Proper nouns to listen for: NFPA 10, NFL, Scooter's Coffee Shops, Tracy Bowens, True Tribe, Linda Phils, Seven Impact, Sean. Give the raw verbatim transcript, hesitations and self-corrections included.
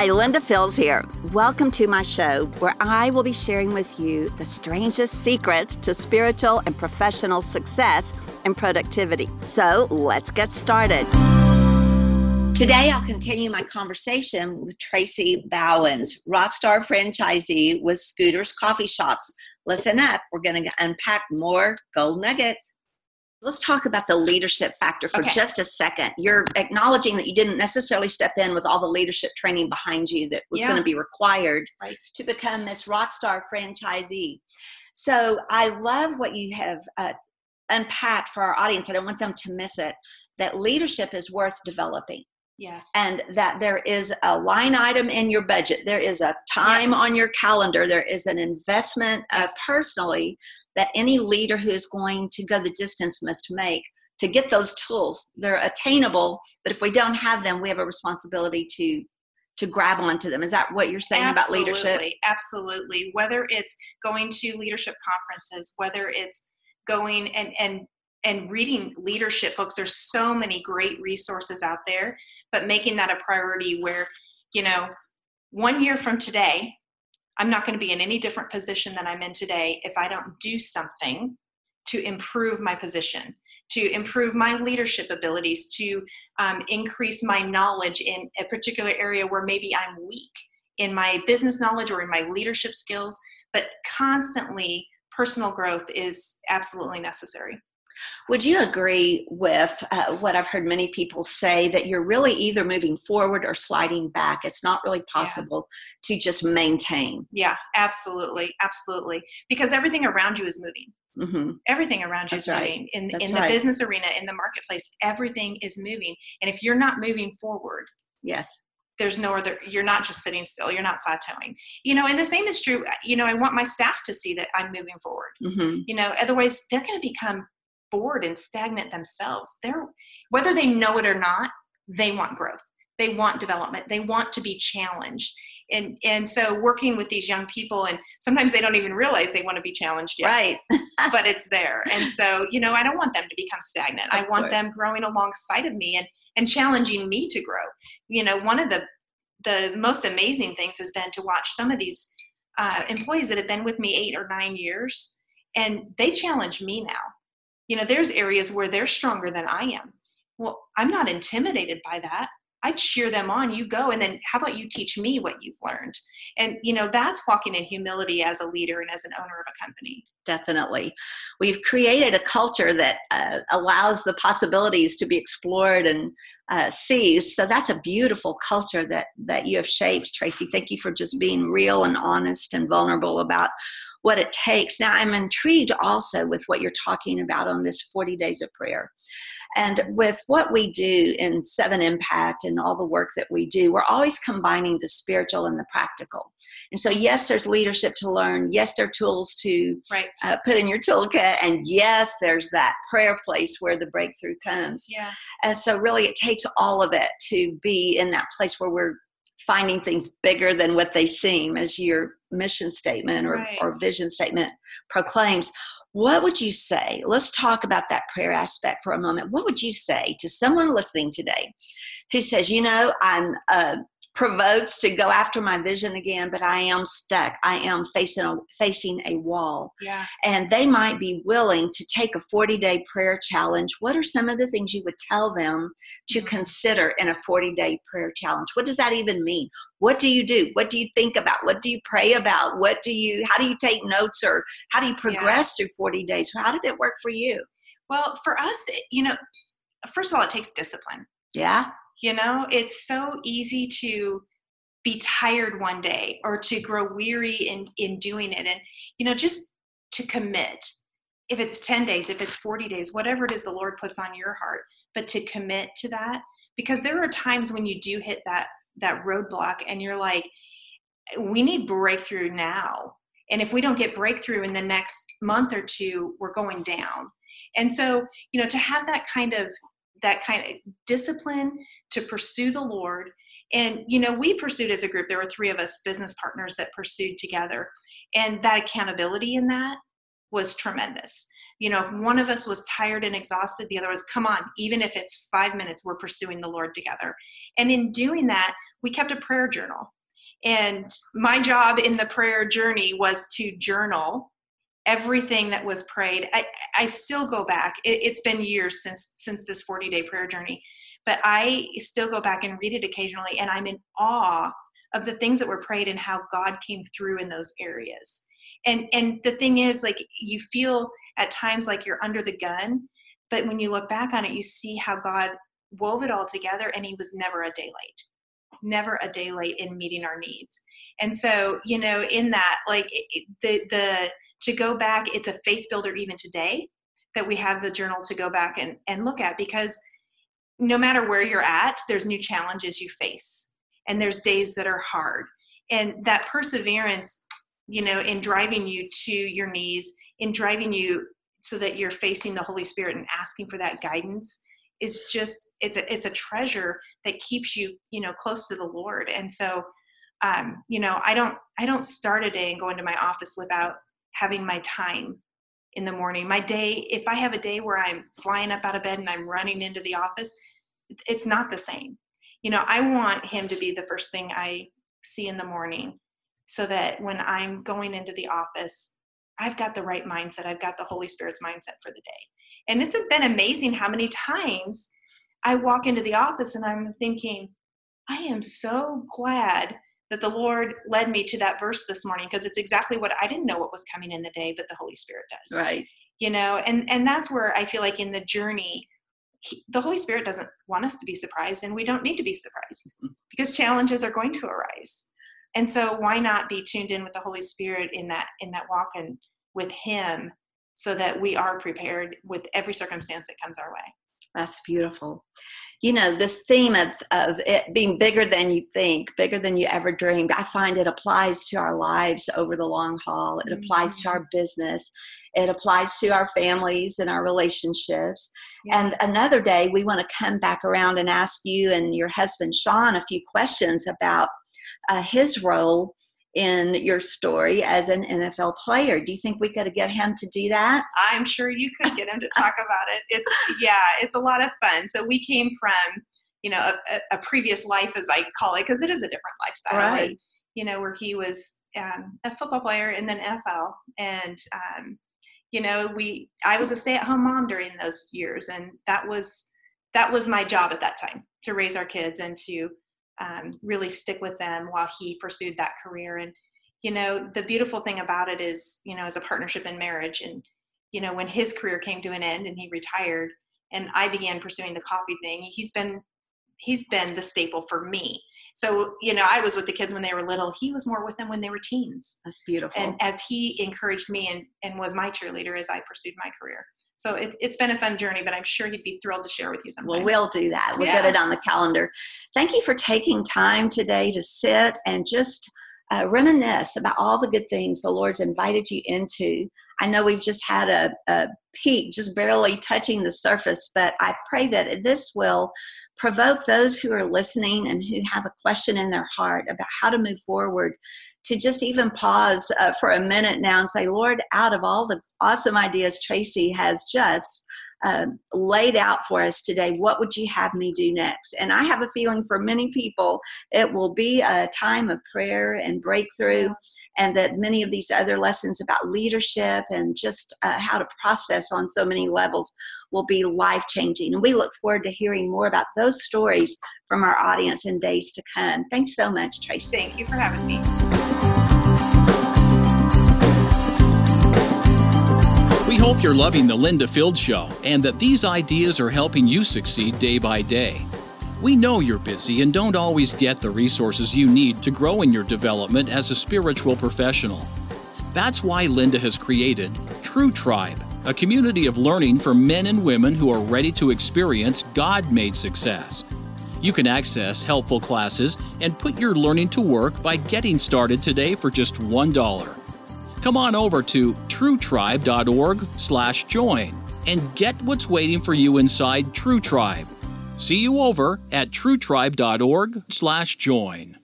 Hi, Linda Phils here. Welcome to my show where I will be sharing with you the strangest secrets to spiritual and professional success and productivity. So let's get started. Today, I'll continue my conversation with Tracy Bowens, rock star franchisee with Scooter's Coffee Shops. Listen up. We're going to unpack more gold nuggets. Let's talk about the leadership factor for okay. just a second. You're acknowledging that you didn't necessarily step in with all the leadership training behind you that was yeah. going to be required right. to become this rock star franchisee. So I love what you have uh, unpacked for our audience. I don't want them to miss it, that leadership is worth developing. Yes. And that there is a line item in your budget. There is a time yes. on your calendar. There is an investment yes. uh, personally that any leader who is going to go the distance must make to get those tools. They're attainable, but if we don't have them, we have a responsibility to to grab onto them. Is that what you're saying absolutely, about leadership? Absolutely. Whether it's going to leadership conferences, whether it's going and, and, and reading leadership books, there's so many great resources out there. But making that a priority where, you know, one year from today, I'm not going to be in any different position than I'm in today if I don't do something to improve my position, to improve my leadership abilities, to um, increase my knowledge in a particular area where maybe I'm weak in my business knowledge or in my leadership skills. But constantly, personal growth is absolutely necessary. Would you agree with uh, what I've heard many people say, that you're really either moving forward or sliding back? It's not really possible yeah. to just maintain. Yeah, absolutely. Absolutely. Because everything around you is moving. Mm-hmm. Everything around you That's is right. moving. In, in the right. business arena, in the marketplace, everything is moving. And if you're not moving forward, yes, there's no other, you're not just sitting still, you're not plateauing, you know, and the same is true. You know, I want my staff to see that I'm moving forward, mm-hmm. you know, otherwise they're going to become bored and stagnant themselves. They're, whether they know it or not, they want growth. They want development. They want to be challenged. And and so working with these young people, and sometimes they don't even realize they want to be challenged yet. Right. But it's there. And so, you know, I don't want them to become stagnant. Of I want course. them growing alongside of me and, and challenging me to grow. You know, one of the, the most amazing things has been to watch some of these uh, employees that have been with me eight or nine years, and they challenge me now. You know, there's areas where they're stronger than I am. Well, I'm not intimidated by that. I cheer them on. You go. And then how about you teach me what you've learned? And, you know, that's walking in humility as a leader and as an owner of a company. Definitely. We've created a culture that uh, allows the possibilities to be explored and uh, seized. So that's a beautiful culture that, that you have shaped, Tracy. Thank you for just being real and honest and vulnerable about what it takes. Now, I'm intrigued also with what you're talking about on this forty days of prayer. And with what we do in Seven Impact and all the work that we do, we're always combining the spiritual and the practical. And so, yes, there's leadership to learn. Yes, there are tools to right. uh, put in your toolkit. And yes, there's that prayer place where the breakthrough comes. Yeah. And so really, it takes all of it to be in that place where we're finding things bigger than what they seem, as your mission statement or, right. or vision statement proclaims. What would you say? Let's talk about that prayer aspect for a moment. What would you say to someone listening today who says, you know, I'm uh, provoked to go after my vision again, but I am stuck. I am facing a, facing a wall. Yeah. And they might be willing to take a forty-day prayer challenge. What are some of the things you would tell them to consider in a forty-day prayer challenge? What does that even mean? What do you do? What do you think about? What do you pray about? What do you, how do you take notes, or how do you progress yeah. through forty days? How did it work for you? Well, for us, you know, first of all, it takes discipline. Yeah. You know, it's so easy to be tired one day or to grow weary in, in doing it. And, you know, just to commit, if it's ten days, if it's forty days, whatever it is the Lord puts on your heart, but to commit to that, because there are times when you do hit that that roadblock and you're like, we need breakthrough now. And if we don't get breakthrough in the next month or two, we're going down. And so, you know, to have that kind of, that kind of discipline to pursue the Lord. And, you know, we pursued as a group, there were three of us business partners that pursued together. And that accountability in that was tremendous. you know, if one of us was tired and exhausted, the other was, come on, even if it's five minutes, we're pursuing the Lord together. And in doing that, we kept a prayer journal. And my job in the prayer journey was to journal everything that was prayed. I, I still go back. It, it's been years since, since this forty-day prayer journey, but I still go back and read it occasionally. And I'm in awe of the things that were prayed and how God came through in those areas. And, and the thing is, like, you feel at times like you're under the gun, but when you look back on it, you see how God wove it all together, and he was never a day late. Never a day late in meeting our needs. And so, you know, in that, like, it, the the to go back, it's a faith builder even today that we have the journal to go back and, and look at, because no matter where you're at, there's new challenges you face, and there's days that are hard. And that perseverance, you know, in driving you to your knees, in driving you so that you're facing the Holy Spirit and asking for that guidance, it's just, it's a, it's a treasure that keeps you, you know, close to the Lord. And so, um, you know, I don't, I don't start a day and go into my office without having my time in the morning. My day, if I have a day where I'm flying up out of bed and I'm running into the office, it's not the same. You know, I want him to be the first thing I see in the morning, so that when I'm going into the office, I've got the right mindset. I've got the Holy Spirit's mindset for the day. And it's been amazing how many times I walk into the office and I'm thinking, I am so glad that the Lord led me to that verse this morning, because it's exactly what I didn't know what was coming in the day, but the Holy Spirit does. Right. You know, and, and that's where I feel like in the journey, he, the Holy Spirit doesn't want us to be surprised, and we don't need to be surprised mm-hmm. because challenges are going to arise. And so why not be tuned in with the Holy Spirit in that, in that walk and with him, so that we are prepared with every circumstance that comes our way. That's beautiful. You know, this theme of, of it being bigger than you think, bigger than you ever dreamed, I find it applies to our lives over the long haul. It mm-hmm. applies to our business. It applies to our families and our relationships. Yeah. And another day, we want to come back around and ask you and your husband, Sean, a few questions about uh, his role in your story as an N F L player. Do you think we could get him to do that? I'm sure you could get him to talk about it. It's, yeah, it's a lot of fun. So we came from, you know, a, a previous life, as I call it, because it is a different lifestyle. Right. Like, you know, where he was um, a football player in the N F L. And, um, you know, we, I was a stay-at-home mom during those years. And that was, that was my job at that time, to raise our kids and to Um, really stick with them while he pursued that career. And, you know, the beautiful thing about it is, you know, as a partnership in marriage, and, you know, when his career came to an end and he retired and I began pursuing the coffee thing, he's been, he's been the staple for me. So, you know, I was with the kids when they were little. He was more with them when they were teens. That's beautiful. And as he encouraged me and, and was my cheerleader as I pursued my career. So it, it's been a fun journey, but I'm sure he'd be thrilled to share with you sometime. Well, we'll do that. We'll yeah. get it on the calendar. Thank you for taking time today to sit and just uh, reminisce about all the good things the Lord's invited you into. I know we've just had a, a peek, just barely touching the surface, but I pray that this will provoke those who are listening and who have a question in their heart about how to move forward, to just even pause uh, for a minute now and say, Lord, out of all the awesome ideas Tracy has just uh, laid out for us today, what would you have me do next? And I have a feeling for many people, it will be a time of prayer and breakthrough, and that many of these other lessons about leadership and just uh, how to process on so many levels will be life-changing. And we look forward to hearing more about those stories from our audience in days to come. Thanks so much, Tracy. Thank you for having me. We hope you're loving the Linda Phils Show, and that these ideas are helping you succeed day by day. We know you're busy and don't always get the resources you need to grow in your development as a spiritual professional. That's why Linda has created True Tribe, a community of learning for men and women who are ready to experience God-made success. You can access helpful classes and put your learning to work by getting started today for just one dollar. Come on over to true tribe dot org slash join and get what's waiting for you inside True Tribe. See you over at true tribe dot org slash join.